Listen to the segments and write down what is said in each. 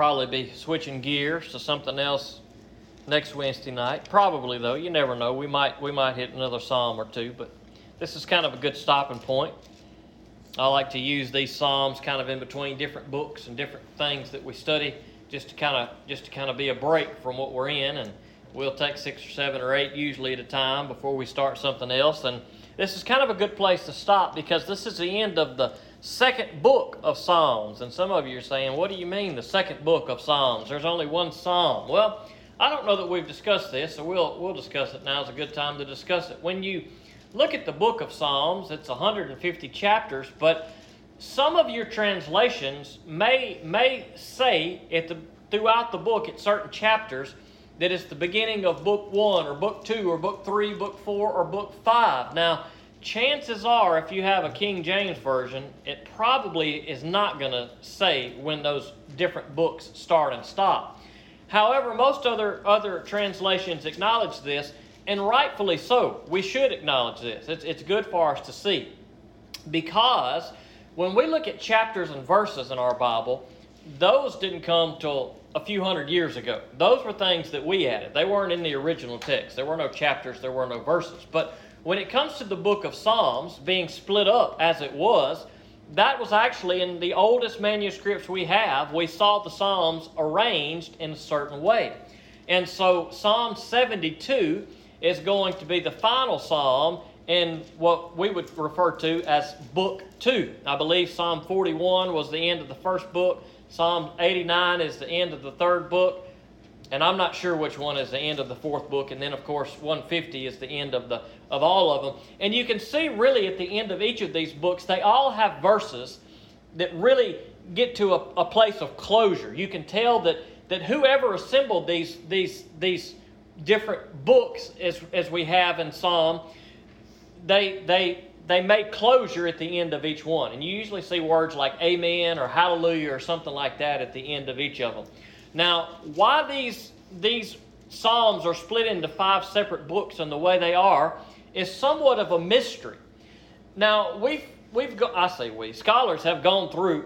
probably be switching gears to something else next Wednesday night. Probably, though. You never know. We might hit another psalm or two, but this is kind of a good stopping point. I like to use these psalms kind of in between different books and different things that we study just to kind of be a break from what we're in, and we'll take 6 or 7 or 8 usually at a time before we start something else. And this is kind of a good place to stop because this is the end of the second book of Psalms. And some of you are saying, what do you mean the second book of Psalms? There's only one psalm. Well, I don't know that we've discussed this, so we'll discuss it now. It's a good time to discuss it. When you look at the book of Psalms, it's 150 chapters, but some of your translations may say throughout the book at certain chapters that it's the beginning of book 1 or book 2 or book 3, book 4, or book 5. Now, chances are, if you have a King James Version, it probably is not going to say when those different books start and stop. However, most other translations acknowledge this, and rightfully so. We should acknowledge this. It's good for us to see. Because when we look at chapters and verses in our Bible, those didn't come till a few hundred years ago. Those were things that we added. They weren't in the original text. There were no chapters. There were no verses. But when it comes to the book of Psalms being split up as it was, that was actually in the oldest manuscripts we have. We saw the Psalms arranged in a certain way. And so Psalm 72 is going to be the final psalm in what we would refer to as Book 2. I believe Psalm 41 was the end of the first book. Psalm 89 is the end of the third book, and I'm not sure which one is the end of the fourth book, and then, of course, 150 is the end of all of them. And you can see really at the end of each of these books, they all have verses that really get to a place of closure. You can tell that whoever assembled these different books, as we have in Psalm, they made closure at the end of each one. And you usually see words like amen or hallelujah or something like that at the end of each of them. Now, why these psalms are split into 5 separate books and the way they are is somewhat of a mystery. Now, scholars have gone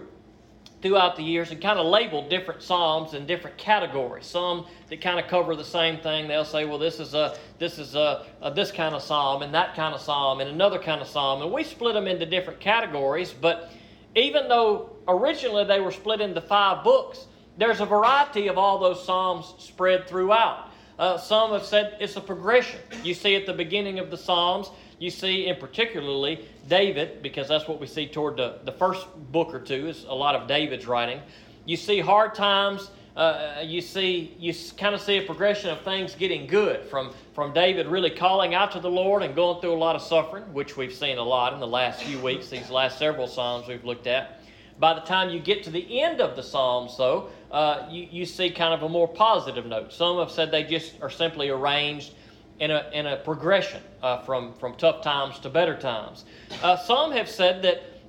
throughout the years and kind of labeled different psalms in different categories. Some that kind of cover the same thing, they'll say, well, this is a this kind of psalm and that kind of psalm and another kind of psalm. And we split them into different categories, but even though originally they were split into 5 books, there's a variety of all those psalms spread throughout. Some have said it's a progression. You see at the beginning of the psalms, you see in particularly David, because that's what we see toward the first book or two, is a lot of David's writing. You see hard times, you kind of see a progression of things getting good from David really calling out to the Lord and going through a lot of suffering, which we've seen a lot in the last few weeks, these last several psalms we've looked at. By the time you get to the end of the psalms, though, you see kind of a more positive note. Some have said they just are simply arranged in a progression from tough times to better times. Some have said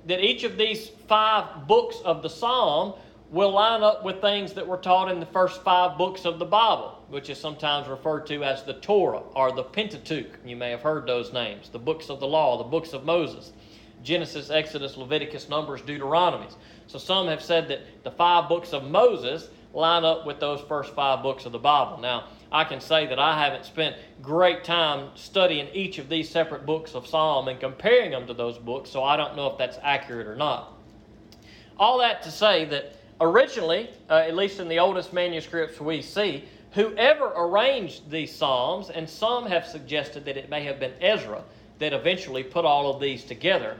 that each of these 5 books of the psalm will line up with things that were taught in the first 5 books of the Bible, which is sometimes referred to as the Torah or the Pentateuch. You may have heard those names, the books of the law, the books of Moses, Genesis, Exodus, Leviticus, Numbers, Deuteronomy. So some have said that the 5 books of Moses line up with those first 5 books of the Bible. Now, I can say that I haven't spent great time studying each of these separate books of Psalm and comparing them to those books, so I don't know if that's accurate or not. All that to say that originally, at least in the oldest manuscripts we see, whoever arranged these Psalms, and some have suggested that it may have been Ezra that eventually put all of these together,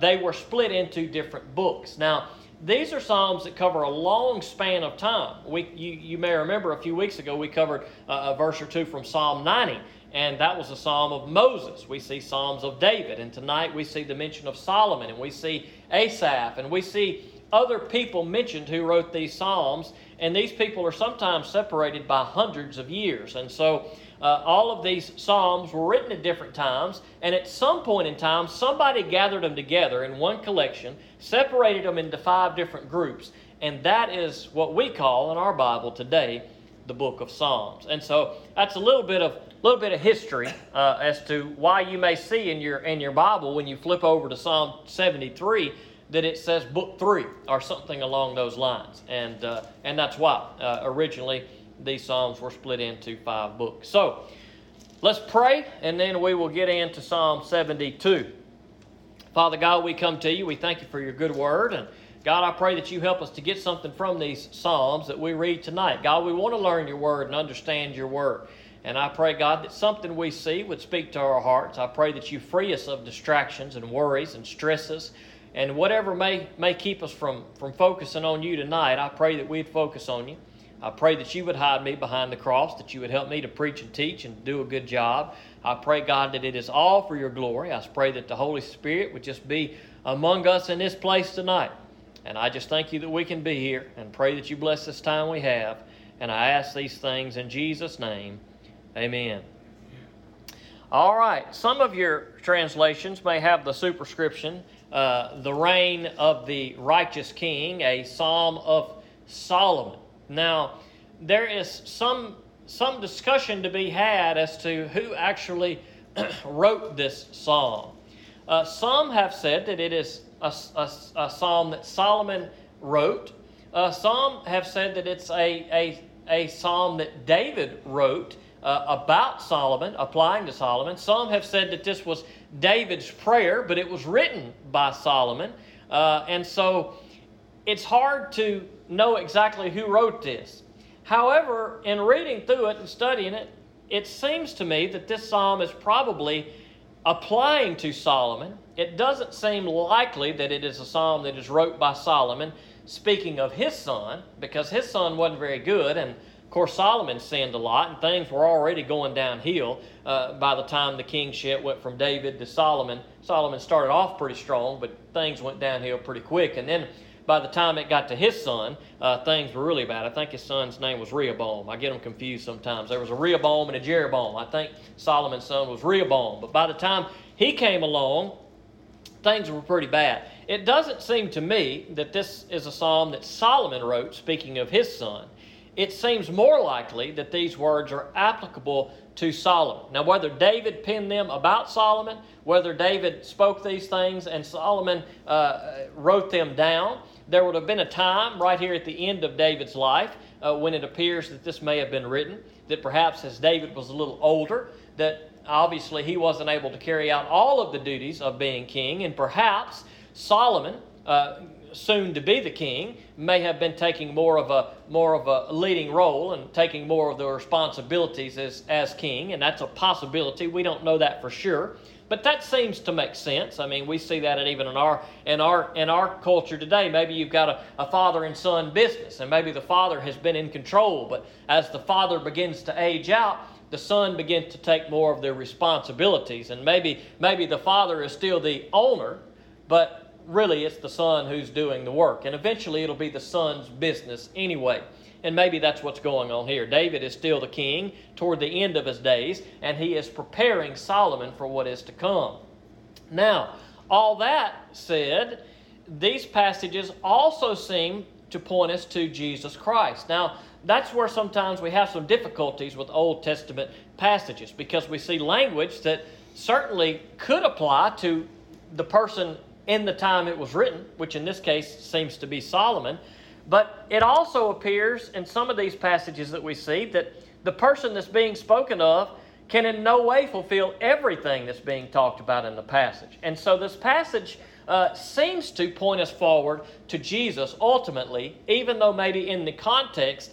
they were split into different books. Now, these are psalms that cover a long span of time. You may remember a few weeks ago we covered a verse or two from Psalm 90, and that was a psalm of Moses. We see psalms of David, and tonight we see the mention of Solomon, and we see Asaph, and we see other people mentioned who wrote these psalms, and these people are sometimes separated by hundreds of years. And so all of these psalms were written at different times, and at some point in time, somebody gathered them together in one collection, separated them into 5 different groups, and that is what we call in our Bible today the Book of Psalms. And so that's a little bit of history as to why you may see in your Bible when you flip over to Psalm 73 that it says book 3 or something along those lines. And that's why originally these Psalms were split into 5 books. So let's pray, and then we will get into Psalm 72. Father God, we come to you. We thank you for your good word. And God, I pray that you help us to get something from these Psalms that we read tonight. God, we want to learn your word and understand your word. And I pray, God, that something we see would speak to our hearts. I pray that you free us of distractions and worries and stresses and whatever may keep us from focusing on you tonight. I pray that we'd focus on you. I pray that you would hide me behind the cross, that you would help me to preach and teach and do a good job. I pray, God, that it is all for your glory. I pray that the Holy Spirit would just be among us in this place tonight. And I just thank you that we can be here, and pray that you bless this time we have. And I ask these things in Jesus' name. Amen. All right. Some of your translations may have the superscription, the reign of the righteous king, a psalm of Solomon. Now, there is some discussion to be had as to who actually wrote this psalm. Some have said that it is a psalm that Solomon wrote. Some have said that it's a psalm that David wrote about Solomon, applying to Solomon. Some have said that this was David's prayer, but it was written by Solomon. And so it's hard to know exactly who wrote this. However, in reading through it and studying it, it seems to me that this psalm is probably applying to Solomon. It doesn't seem likely that it is a psalm that is wrote by Solomon, speaking of his son, because his son wasn't very good, and of course Solomon sinned a lot, and things were already going downhill by the time the kingship went from David to Solomon. Solomon started off pretty strong, but things went downhill pretty quick, and then by the time it got to his son, things were really bad. I think his son's name was Rehoboam. I get them confused sometimes. There was a Rehoboam and a Jeroboam. I think Solomon's son was Rehoboam. But by the time he came along, things were pretty bad. It doesn't seem to me that this is a psalm that Solomon wrote, speaking of his son. It seems more likely that these words are applicable to Solomon. Now, whether David penned them about Solomon, whether David spoke these things and Solomon wrote them down, there would have been a time right here at the end of David's life when it appears that this may have been written, that perhaps as David was a little older, that obviously he wasn't able to carry out all of the duties of being king, and perhaps Solomon, soon to be the king, may have been taking more of a leading role and taking more of the responsibilities as king, and that's a possibility. We don't know that for sure, but that seems to make sense. I mean, we see that even in our culture today. Maybe you've got a father and son business, and maybe the father has been in control, but as the father begins to age out, the son begins to take more of their responsibilities, and maybe the father is still the owner, but really, it's the son who's doing the work. And eventually, it'll be the son's business anyway. And maybe that's what's going on here. David is still the king toward the end of his days, and he is preparing Solomon for what is to come. Now, all that said, these passages also seem to point us to Jesus Christ. Now, that's where sometimes we have some difficulties with Old Testament passages, because we see language that certainly could apply to the person in the time it was written, which in this case seems to be Solomon. But it also appears in some of these passages that we see that the person that's being spoken of can in no way fulfill everything that's being talked about in the passage. And so this passage seems to point us forward to Jesus ultimately, even though maybe in the context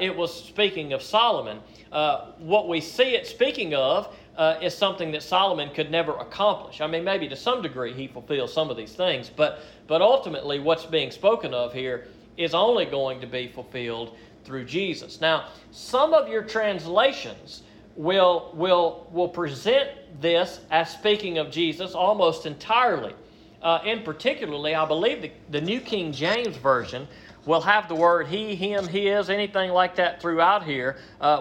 it was speaking of Solomon. What we see it speaking of is something that Solomon could never accomplish. I mean, maybe to some degree he fulfills some of these things, but ultimately what's being spoken of here is only going to be fulfilled through Jesus. Now, some of your translations will present this as speaking of Jesus almost entirely. In particularly, I believe the New King James Version will have the word he, him, his, anything like that throughout here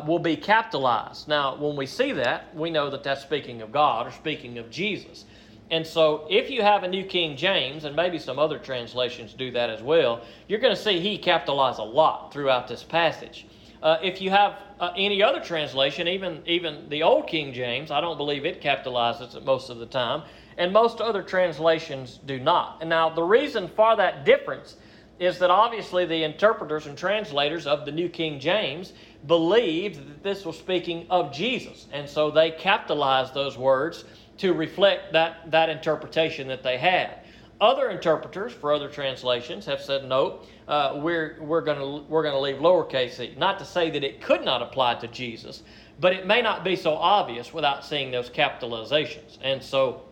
will be capitalized. Now, when we see that, we know that that's speaking of God or speaking of Jesus. And so if you have a New King James, and maybe some other translations do that as well, you're going to see he capitalized a lot throughout this passage. If you have any other translation, even the Old King James, I don't believe it capitalizes it most of the time, and most other translations do not. And now the reason for that difference is that obviously the interpreters and translators of the New King James believed that this was speaking of Jesus, and so they capitalized those words to reflect that interpretation that they had. Other interpreters for other translations have said, no, we're going to leave lowercase e. Not to say that it could not apply to Jesus, but it may not be so obvious without seeing those capitalizations. And so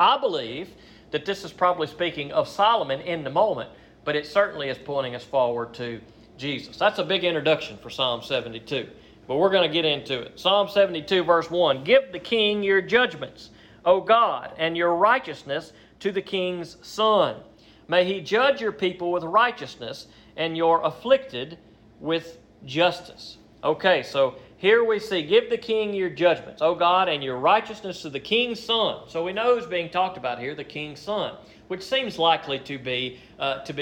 I believe that this is probably speaking of Solomon in the moment, but it certainly is pointing us forward to Jesus. That's a big introduction for Psalm 72, but we're going to get into it. Psalm 72, verse 1, give the king your judgments, O God, and your righteousness to the king's son. May he judge your people with righteousness and your afflicted with justice. Okay, so here we see, give the king your judgments, O God, and your righteousness to the king's son. So we know who's being talked about here, the king's son, which seems likely to be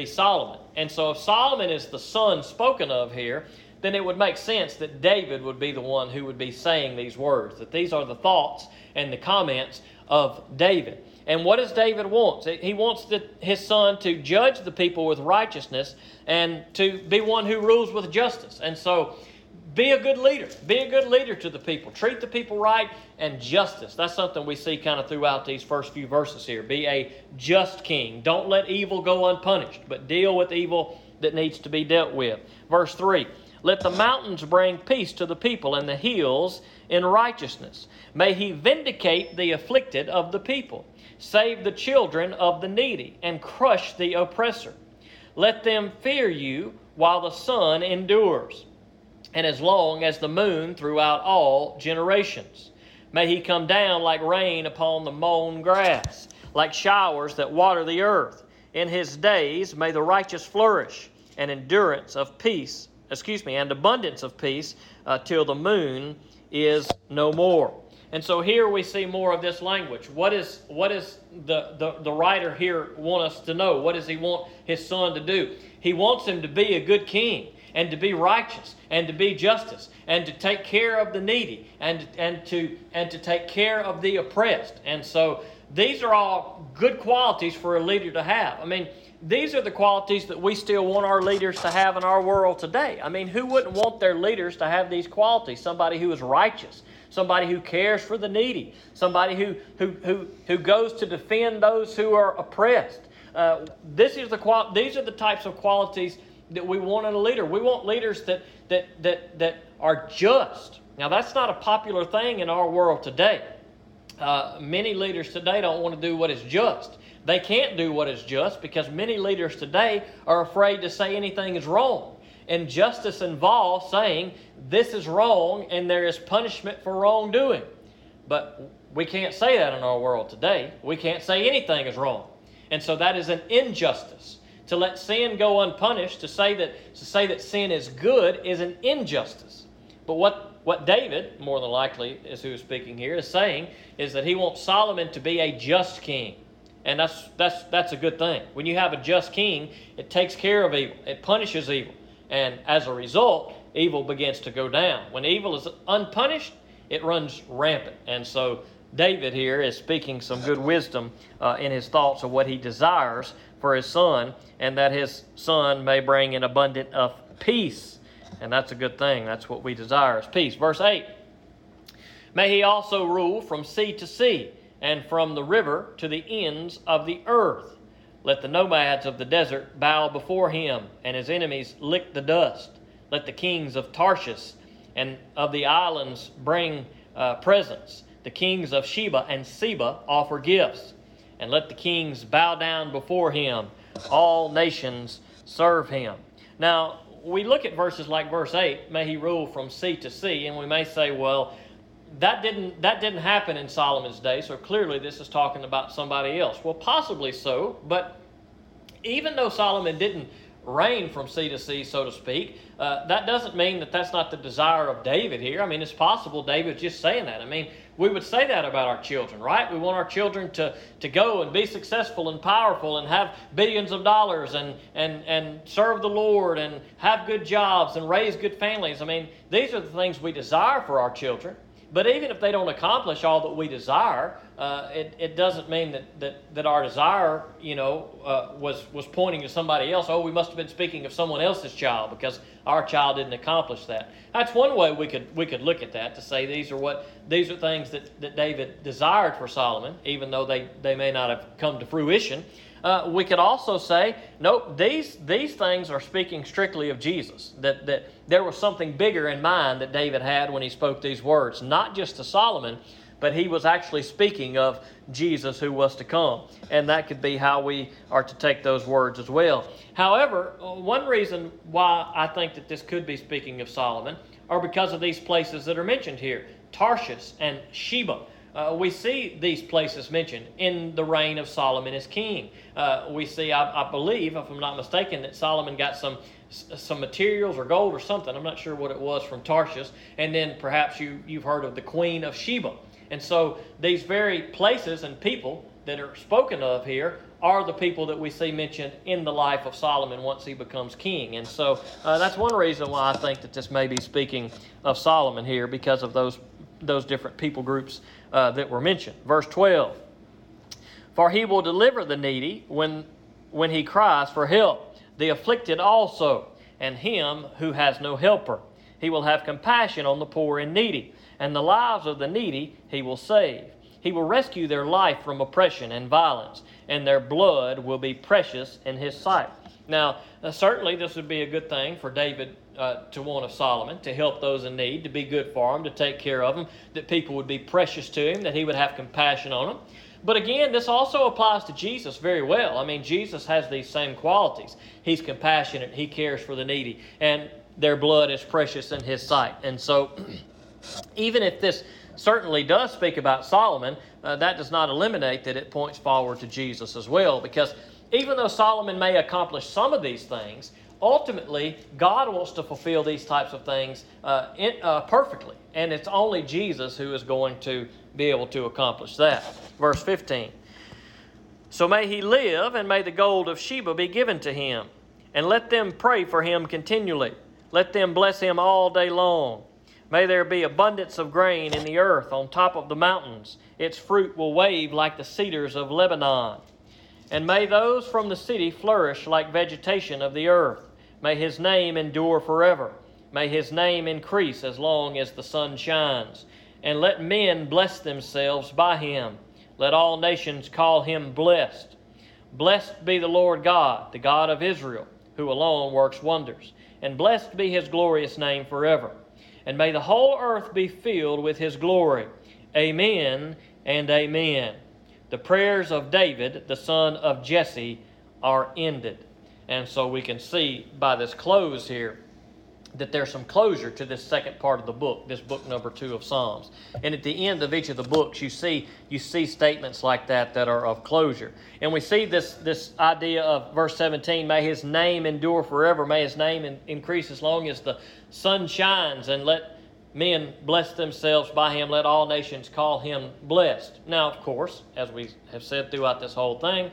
Solomon. And so if Solomon is the son spoken of here, then it would make sense that David would be the one who would be saying these words, that these are the thoughts and the comments of David. And what does David want? He wants his son to judge the people with righteousness and to be one who rules with justice. And so be a good leader. Be a good leader to the people. Treat the people right, and justice. That's something we see kind of throughout these first few verses here. Be a just king. Don't let evil go unpunished, but deal with evil that needs to be dealt with. Verse 3, let the mountains bring peace to the people and the hills in righteousness. May he vindicate the afflicted of the people. Save the children of the needy and crush the oppressor. Let them fear you while the sun endures, and as long as the moon throughout all generations. May he come down like rain upon the mown grass, like showers that water the earth. In his days may the righteous flourish, and abundance of peace till the moon is no more. And so here we see more of this language. What is the writer here want us to know? What does he want his son to do? He wants him to be a good king and to be righteous and to be justice and to take care of the needy and to take care of the oppressed. And so these are all good qualities for a leader to have. I mean, these are the qualities that we still want our leaders to have in our world today. I mean, who wouldn't want their leaders to have these qualities? Somebody who is righteous, somebody who cares for the needy, somebody who goes to defend those who are oppressed. These are the types of qualities that we want in a leader. We want leaders that are just. Now, that's not a popular thing in our world today. Many leaders today don't want to do what is just. They can't do what is just because many leaders today are afraid to say anything is wrong. And justice involves saying this is wrong and there is punishment for wrongdoing. But we can't say that in our world today. We can't say anything is wrong. And so that is an injustice. To let sin go unpunished, to say that sin is good is an injustice. But what David, more than likely is who is speaking here, is saying is that he wants Solomon to be a just king. And that's a good thing. When you have a just king, it takes care of evil. It punishes evil. And as a result, evil begins to go down. When evil is unpunished, it runs rampant. And so David here is speaking some good wisdom in his thoughts of what he desires for his son, and that his son may bring an abundance of peace. And that's a good thing. That's what we desire is peace. Verse 8, may he also rule from sea to sea, and from the river to the ends of the earth. Let the nomads of the desert bow before him, and his enemies lick the dust. Let the kings of Tarshish and of the islands bring presents. The kings of Sheba and Seba offer gifts. And let the kings bow down before him. All nations serve him. Now, we look at verses like verse 8, may he rule from sea to sea, and we may say, well, that didn't happen in Solomon's day, so clearly this is talking about somebody else. Well, possibly so, but even though Solomon didn't reign from sea to sea, so to speak. That doesn't mean that that's not the desire of David here. I mean, it's possible David's just saying that. I mean, we would say that about our children, right? We want our children to go and be successful and powerful and have billions of dollars and serve the Lord and have good jobs and raise good families. I mean, these are the things we desire for our children. But even if they don't accomplish all that we desire, it doesn't mean that our desire, was pointing to somebody else. Oh, we must have been speaking of someone else's child because our child didn't accomplish that. That's one way we could look at that, to say these are things that David desired for Solomon, even though they may not have come to fruition. We could also say, nope, these things are speaking strictly of Jesus, that there was something bigger in mind that David had when he spoke these words, not just to Solomon, but he was actually speaking of Jesus who was to come. And that could be how we are to take those words as well. However, one reason why I think that this could be speaking of Solomon are because of these places that are mentioned here, Tarshish and Sheba. We see these places mentioned in the reign of Solomon as king. We see, I believe, if I'm not mistaken, that Solomon got some materials or gold or something. I'm not sure what it was from Tarshish. And then perhaps you've heard of the Queen of Sheba. And so these very places and people that are spoken of here are the people that we see mentioned in the life of Solomon once he becomes king. And so that's one reason why I think that this may be speaking of Solomon here, because of those different people groups that were mentioned. Verse 12, for he will deliver the needy when he cries for help, the afflicted also, and him who has no helper. He will have compassion on the poor and needy, and the lives of the needy he will save. He will rescue their life from oppression and violence, and their blood will be precious in his sight. Now, certainly this would be a good thing for David to want of Solomon, to help those in need, to be good for him, to take care of him, that people would be precious to him, that he would have compassion on them. But again, this also applies to Jesus very well. I mean, Jesus has these same qualities. He's compassionate. He cares for the needy, and their blood is precious in his sight. And so even if this certainly does speak about Solomon, that does not eliminate that it points forward to Jesus as well, because even though Solomon may accomplish some of these things, ultimately God wants to fulfill these types of things perfectly, and it's only Jesus who is going to be able to accomplish that. Verse 15, so may he live, and may the gold of Sheba be given to him, and let them pray for him continually. Let them bless him all day long. May there be abundance of grain in the earth on top of the mountains. Its fruit will wave like the cedars of Lebanon. And may those from the city flourish like vegetation of the earth. May his name endure forever. May his name increase as long as the sun shines. And let men bless themselves by him. Let all nations call him blessed. Blessed be the Lord God, the God of Israel, who alone works wonders. And blessed be his glorious name forever. And may the whole earth be filled with his glory. Amen and amen. The prayers of David, the son of Jesse, are ended. And so we can see by this close here that there's some closure to this second part of the book, this book number 2 of Psalms. And at the end of each of the books, you see statements like that are of closure. And we see this idea of verse 17, may his name endure forever, may his name increase as long as the sun shines, and let men bless themselves by him, let all nations call him blessed. Now, of course, as we have said throughout this whole thing,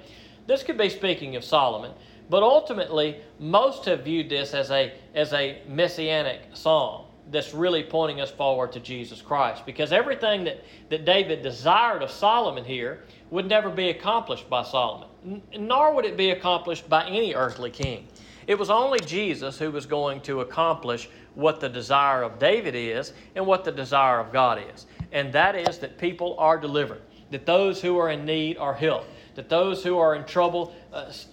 this could be speaking of Solomon, but ultimately, most have viewed this as a messianic psalm that's really pointing us forward to Jesus Christ, because everything that David desired of Solomon here would never be accomplished by Solomon, nor would it be accomplished by any earthly king. It was only Jesus who was going to accomplish what the desire of David is and what the desire of God is, and that is that people are delivered, that those who are in need are helped, that those who are in trouble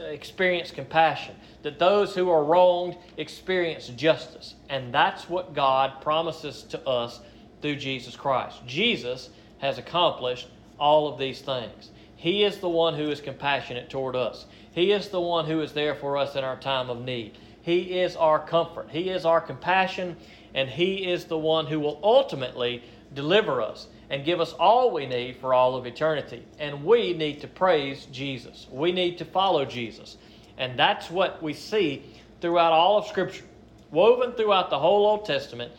experience compassion, that those who are wronged experience justice. And that's what God promises to us through Jesus Christ. Jesus has accomplished all of these things. He is the one who is compassionate toward us. He is the one who is there for us in our time of need. He is our comfort. He is our compassion, and he is the one who will ultimately deliver us and give us all we need for all of eternity. And we need to praise Jesus. We need to follow Jesus. And that's what we see throughout all of Scripture, woven throughout the whole Old Testament,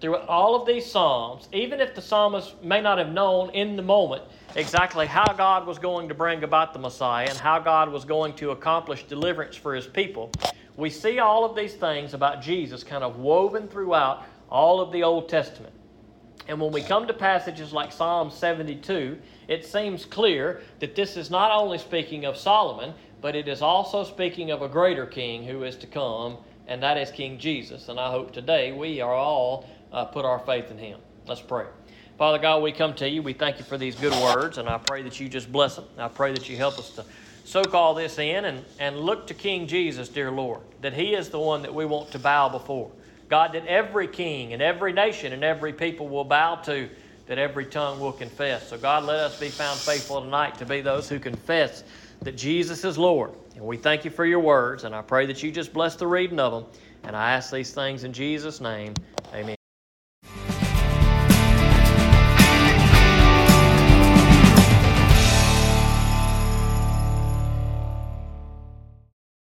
throughout all of these Psalms, even if the psalmist may not have known in the moment exactly how God was going to bring about the Messiah and how God was going to accomplish deliverance for his people, we see all of these things about Jesus kind of woven throughout all of the Old Testament. And when we come to passages like Psalm 72, it seems clear that this is not only speaking of Solomon, but it is also speaking of a greater king who is to come, and that is King Jesus. And I hope today we are all put our faith in him. Let's pray. Father God, we come to you. We thank you for these good words, and I pray that you just bless them. I pray that you help us to soak all this in and look to King Jesus, dear Lord, that he is the one that we want to bow before. God, that every king and every nation and every people will bow to, that every tongue will confess. So God, let us be found faithful tonight to be those who confess that Jesus is Lord. And we thank you for your words, and I pray that you just bless the reading of them. And I ask these things in Jesus' name. Amen.